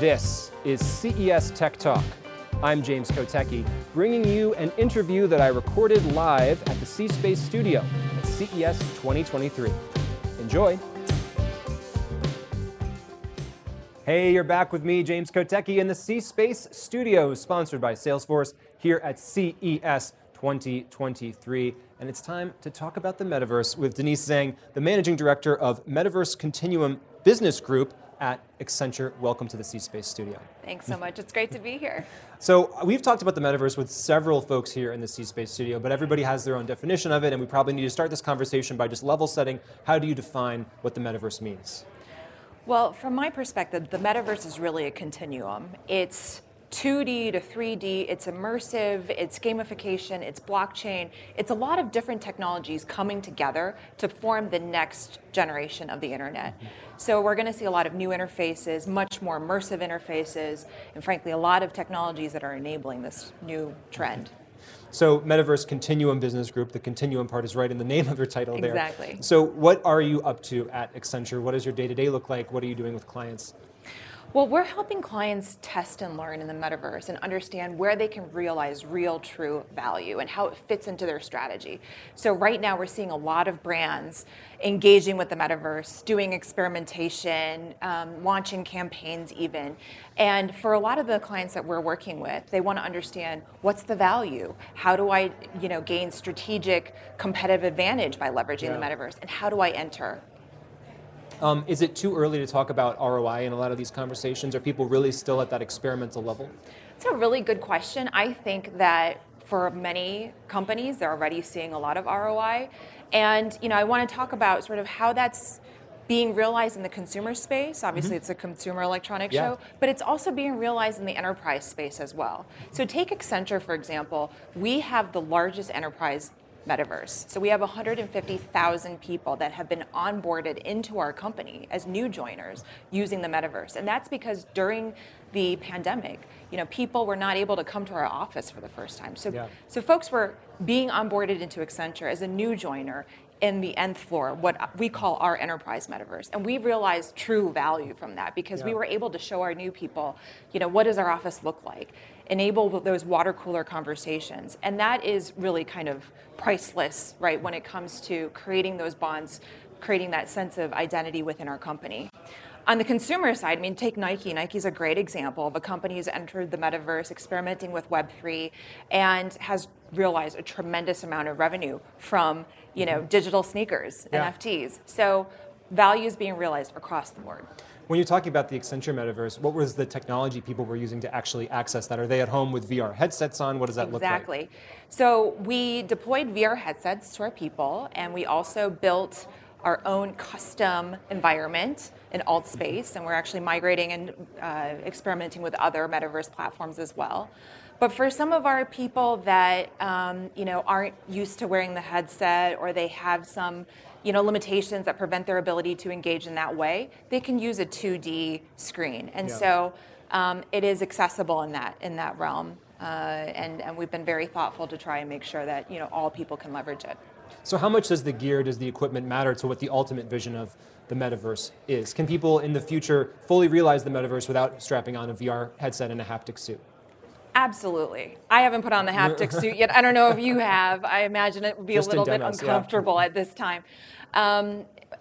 This is CES Tech Talk. I'm James Kotecki, bringing you an interview that I recorded live at the C-Space studio at CES 2023. Enjoy. Hey, you're back with me, James Kotecki, in the C-Space studio, sponsored by Salesforce here at CES 2023. And it's time to talk about the metaverse with Denise Zheng, the managing director of Metaverse Continuum Business Group at Accenture. Welcome to the C-Space studio. Thanks so much. It's great to be here. So we've talked about the metaverse with several folks here in the C-Space studio, but everybody has their own definition of it, and we probably need to start this conversation by just level setting. How do you define what the metaverse means? Well, from my perspective, the metaverse is really a continuum. It's 2D to 3D, it's immersive, it's gamification, it's blockchain. It's a lot of different technologies coming together to form the next generation of the internet. So we're going to see a lot of new interfaces, much more immersive interfaces, and frankly, a lot of technologies that are enabling this new trend. So Metaverse Continuum Business Group, the continuum part is right in the name of your title there. Exactly. So what are you up to at Accenture? What does your day-to-day look like? What are you doing with clients? Well, we're helping clients test and learn in the metaverse and understand where they can realize real, true value and how it fits into their strategy. So right now we're seeing a lot of brands engaging with the metaverse, doing experimentation, launching campaigns even. And for a lot of the clients that we're working with, they want to understand what's the value? How do I, gain strategic competitive advantage by leveraging the metaverse? And how do I enter? Is it too early to talk about ROI in a lot of these conversations? Are people really still at that experimental level? It's a really good question. I think that for many companies, they're already seeing a lot of ROI. And, I want to talk about sort of how that's being realized in the consumer space. Obviously, it's a consumer electronics show, but it's also being realized in the enterprise space as well. So take Accenture, for example. We have the largest enterprise metaverse. So we have 150,000 people that have been onboarded into our company as new joiners using the metaverse. And that's because during the pandemic, people were not able to come to our office for the first time. So folks were being onboarded into Accenture as a new joiner in the nth floor, what we call our enterprise metaverse. And we realized true value from that because we were able to show our new people, what does our office look like? Enable those water cooler conversations. And that is really kind of priceless, right, when it comes to creating those bonds, creating that sense of identity within our company. On the consumer side, take Nike. Nike's a great example of a company who's entered the metaverse, experimenting with Web3, and has realized a tremendous amount of revenue from, digital sneakers, NFTs. So value is being realized across the board. When you're talking about the Accenture metaverse, what was the technology people were using to actually access that? Are they at home with VR headsets on? What does that look like? Exactly. So we deployed VR headsets to our people, and we also built our own custom environment in AltSpace, and we're actually migrating and experimenting with other metaverse platforms as well. But for some of our people that aren't used to wearing the headset, or they have some limitations that prevent their ability to engage in that way, they can use a 2D screen, and so it is accessible in that realm. And we've been very thoughtful to try and make sure that all people can leverage it. So how much does the gear, does the equipment matter to what the ultimate vision of the metaverse is? Can people in the future fully realize the metaverse without strapping on a VR headset and a haptic suit? Absolutely. I haven't put on the haptic suit yet. I don't know if you have. I imagine it would be just a little bit uncomfortable at this time.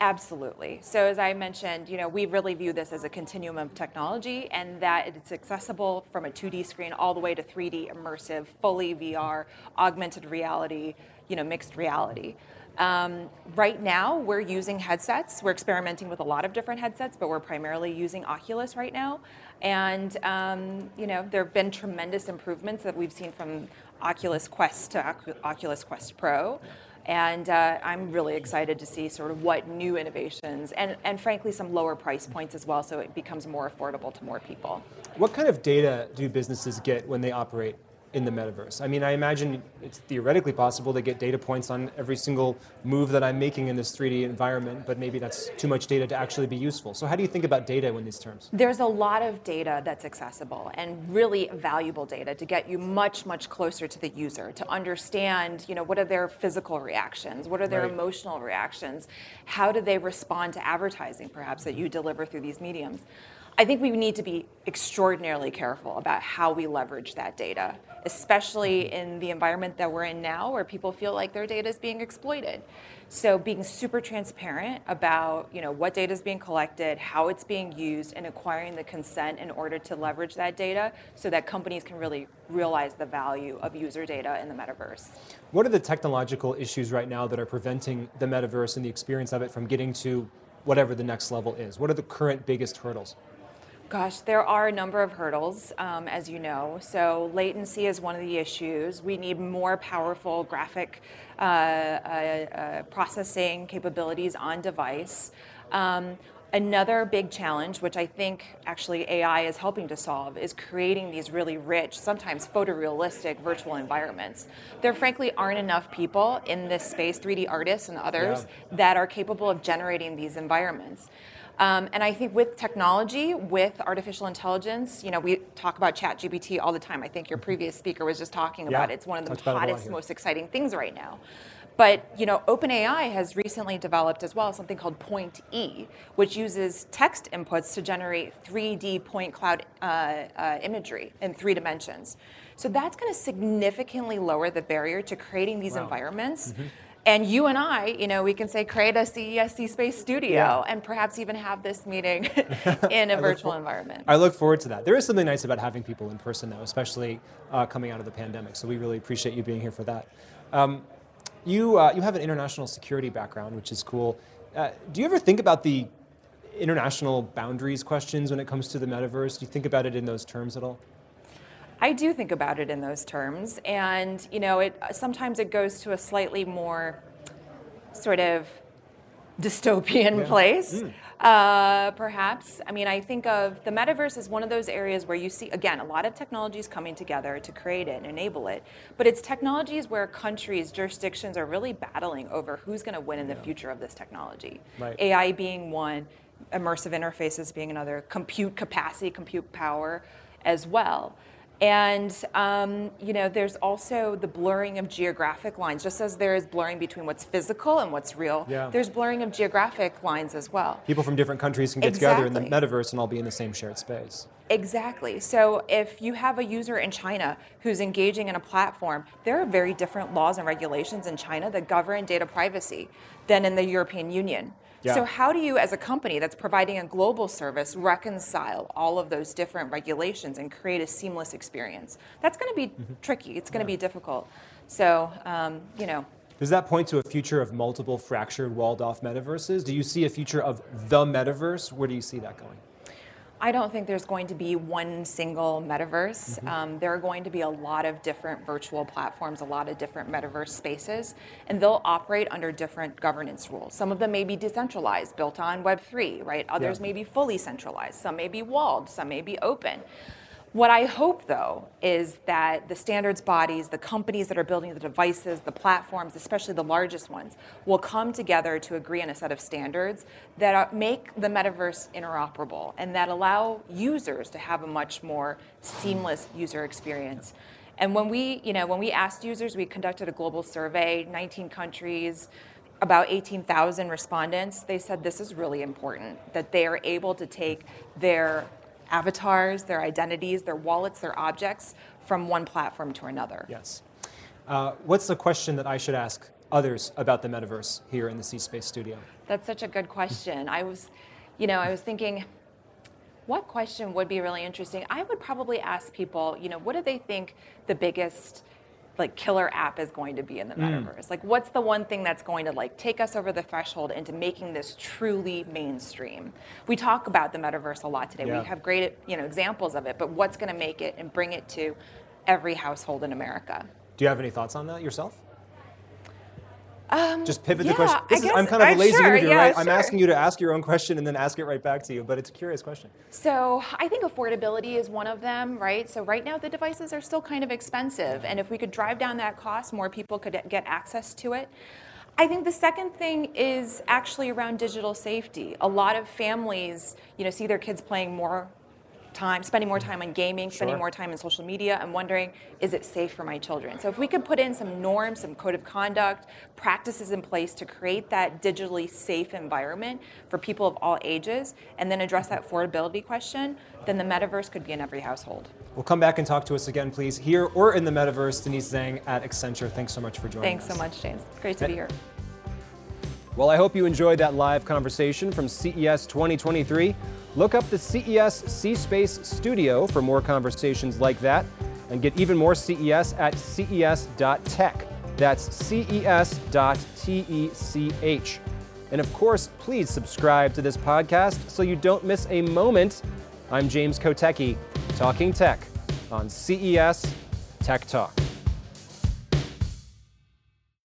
Absolutely. So as I mentioned, we really view this as a continuum of technology, and that it's accessible from a 2D screen all the way to 3D immersive, fully VR, augmented reality, mixed reality. Right now, we're using headsets. We're experimenting with a lot of different headsets, but we're primarily using Oculus right now. And, there have been tremendous improvements that we've seen from Oculus Quest to Oculus Quest Pro. And I'm really excited to see sort of what new innovations and frankly some lower price points as well, so it becomes more affordable to more people. What kind of data do businesses get when they operate in the metaverse? I imagine it's theoretically possible to get data points on every single move that I'm making in this 3D environment, but maybe that's too much data to actually be useful. So how do you think about data in these terms? There's a lot of data that's accessible and really valuable data to get you much, much closer to the user, to understand, what are their physical reactions? What are their emotional reactions? How do they respond to advertising, perhaps, that you deliver through these mediums? I think we need to be extraordinarily careful about how we leverage that data, especially in the environment that we're in now where people feel like their data is being exploited. So being super transparent about, what data is being collected, how it's being used, and acquiring the consent in order to leverage that data so that companies can really realize the value of user data in the metaverse. What are the technological issues right now that are preventing the metaverse and the experience of it from getting to whatever the next level is? What are the current biggest hurdles? Gosh, there are a number of hurdles, as you know. So latency is one of the issues. We need more powerful graphic processing capabilities on device. Another big challenge, which I think actually AI is helping to solve, is creating these really rich, sometimes photorealistic virtual environments. There frankly aren't enough people in this space, 3D artists and others, that are capable of generating these environments. And I think with technology, with artificial intelligence, we talk about ChatGPT all the time. I think your previous speaker was just talking about it. It's one of the hottest, most exciting things right now. But OpenAI has recently developed as well something called Point E, which uses text inputs to generate 3D point cloud imagery in 3 dimensions. So that's going to significantly lower the barrier to creating these environments. And you and I, we can say create a CES C-Space studio and perhaps even have this meeting in a virtual environment. I look forward to that. There is something nice about having people in person though, especially coming out of the pandemic. So we really appreciate you being here for that. You have an international security background, which is cool. Do you ever think about the international boundaries questions when it comes to the metaverse? Do you think about it in those terms at all? I do think about it in those terms, and sometimes it goes to a slightly more sort of dystopian place, perhaps. I mean, I think of the metaverse as one of those areas where you see, again, a lot of technologies coming together to create it and enable it, but it's technologies where countries, jurisdictions are really battling over who's going to win in the future of this technology. AI being one, immersive interfaces being another, compute capacity, compute power as well. And, there's also the blurring of geographic lines. Just as there is blurring between what's physical and what's real, there's blurring of geographic lines as well. People from different countries can get together in the metaverse and all be in the same shared space. Exactly. So if you have a user in China who's engaging in a platform, there are very different laws and regulations in China that govern data privacy than in the European Union. So how do you, as a company that's providing a global service, reconcile all of those different regulations and create a seamless experience? That's going to be tricky. It's going to be difficult. So, Does that point to a future of multiple fractured, walled-off metaverses? Do you see a future of the metaverse? Where do you see that going? I don't think there's going to be one single metaverse. There are going to be a lot of different virtual platforms, a lot of different metaverse spaces, and they'll operate under different governance rules. Some of them may be decentralized, built on Web3, right? Others may be fully centralized. Some may be walled. Some may be open. What I hope, though, is that the standards bodies, the companies that are building the devices, the platforms, especially the largest ones, will come together to agree on a set of standards that make the metaverse interoperable and that allow users to have a much more seamless user experience. And when we asked users, we conducted a global survey, 19 countries, about 18,000 respondents. They said this is really important, that they are able to take their avatars, their identities, their wallets, their objects from one platform to another. Yes. What's the question that I should ask others about the metaverse here in the C-Space studio? That's such a good question. I was thinking, what question would be really interesting? I would probably ask people, what do they think the biggest killer app is going to be in the metaverse? What's the one thing that's going to take us over the threshold into making this truly mainstream? We talk about the metaverse a lot today. We have great examples of it, but what's going to make it and bring it to every household in America? Do you have any thoughts on that yourself? Just pivot the question. I'm kind of a lazy interviewer, right? I'm asking you to ask your own question and then ask it right back to you, but it's a curious question. So I think affordability is one of them, right? So right now the devices are still kind of expensive, and if we could drive down that cost, more people could get access to it. I think the second thing is actually around digital safety. A lot of families, see their kids playing more time, spending more time on gaming, spending more time on social media, I'm wondering, is it safe for my children? So if we could put in some norms, some code of conduct, practices in place to create that digitally safe environment for people of all ages, and then address that affordability question, then the metaverse could be in every household. Well, come back and talk to us again, please, here or in the metaverse. Denise Zheng at Accenture, thanks so much for joining us. Thanks so much, James. Great to be here. Well, I hope you enjoyed that live conversation from CES 2023. Look up the CES C-Space Studio for more conversations like that, and get even more CES at ces.tech. That's ces.tech. And of course, please subscribe to this podcast so you don't miss a moment. I'm James Kotecki, talking tech on CES Tech Talk.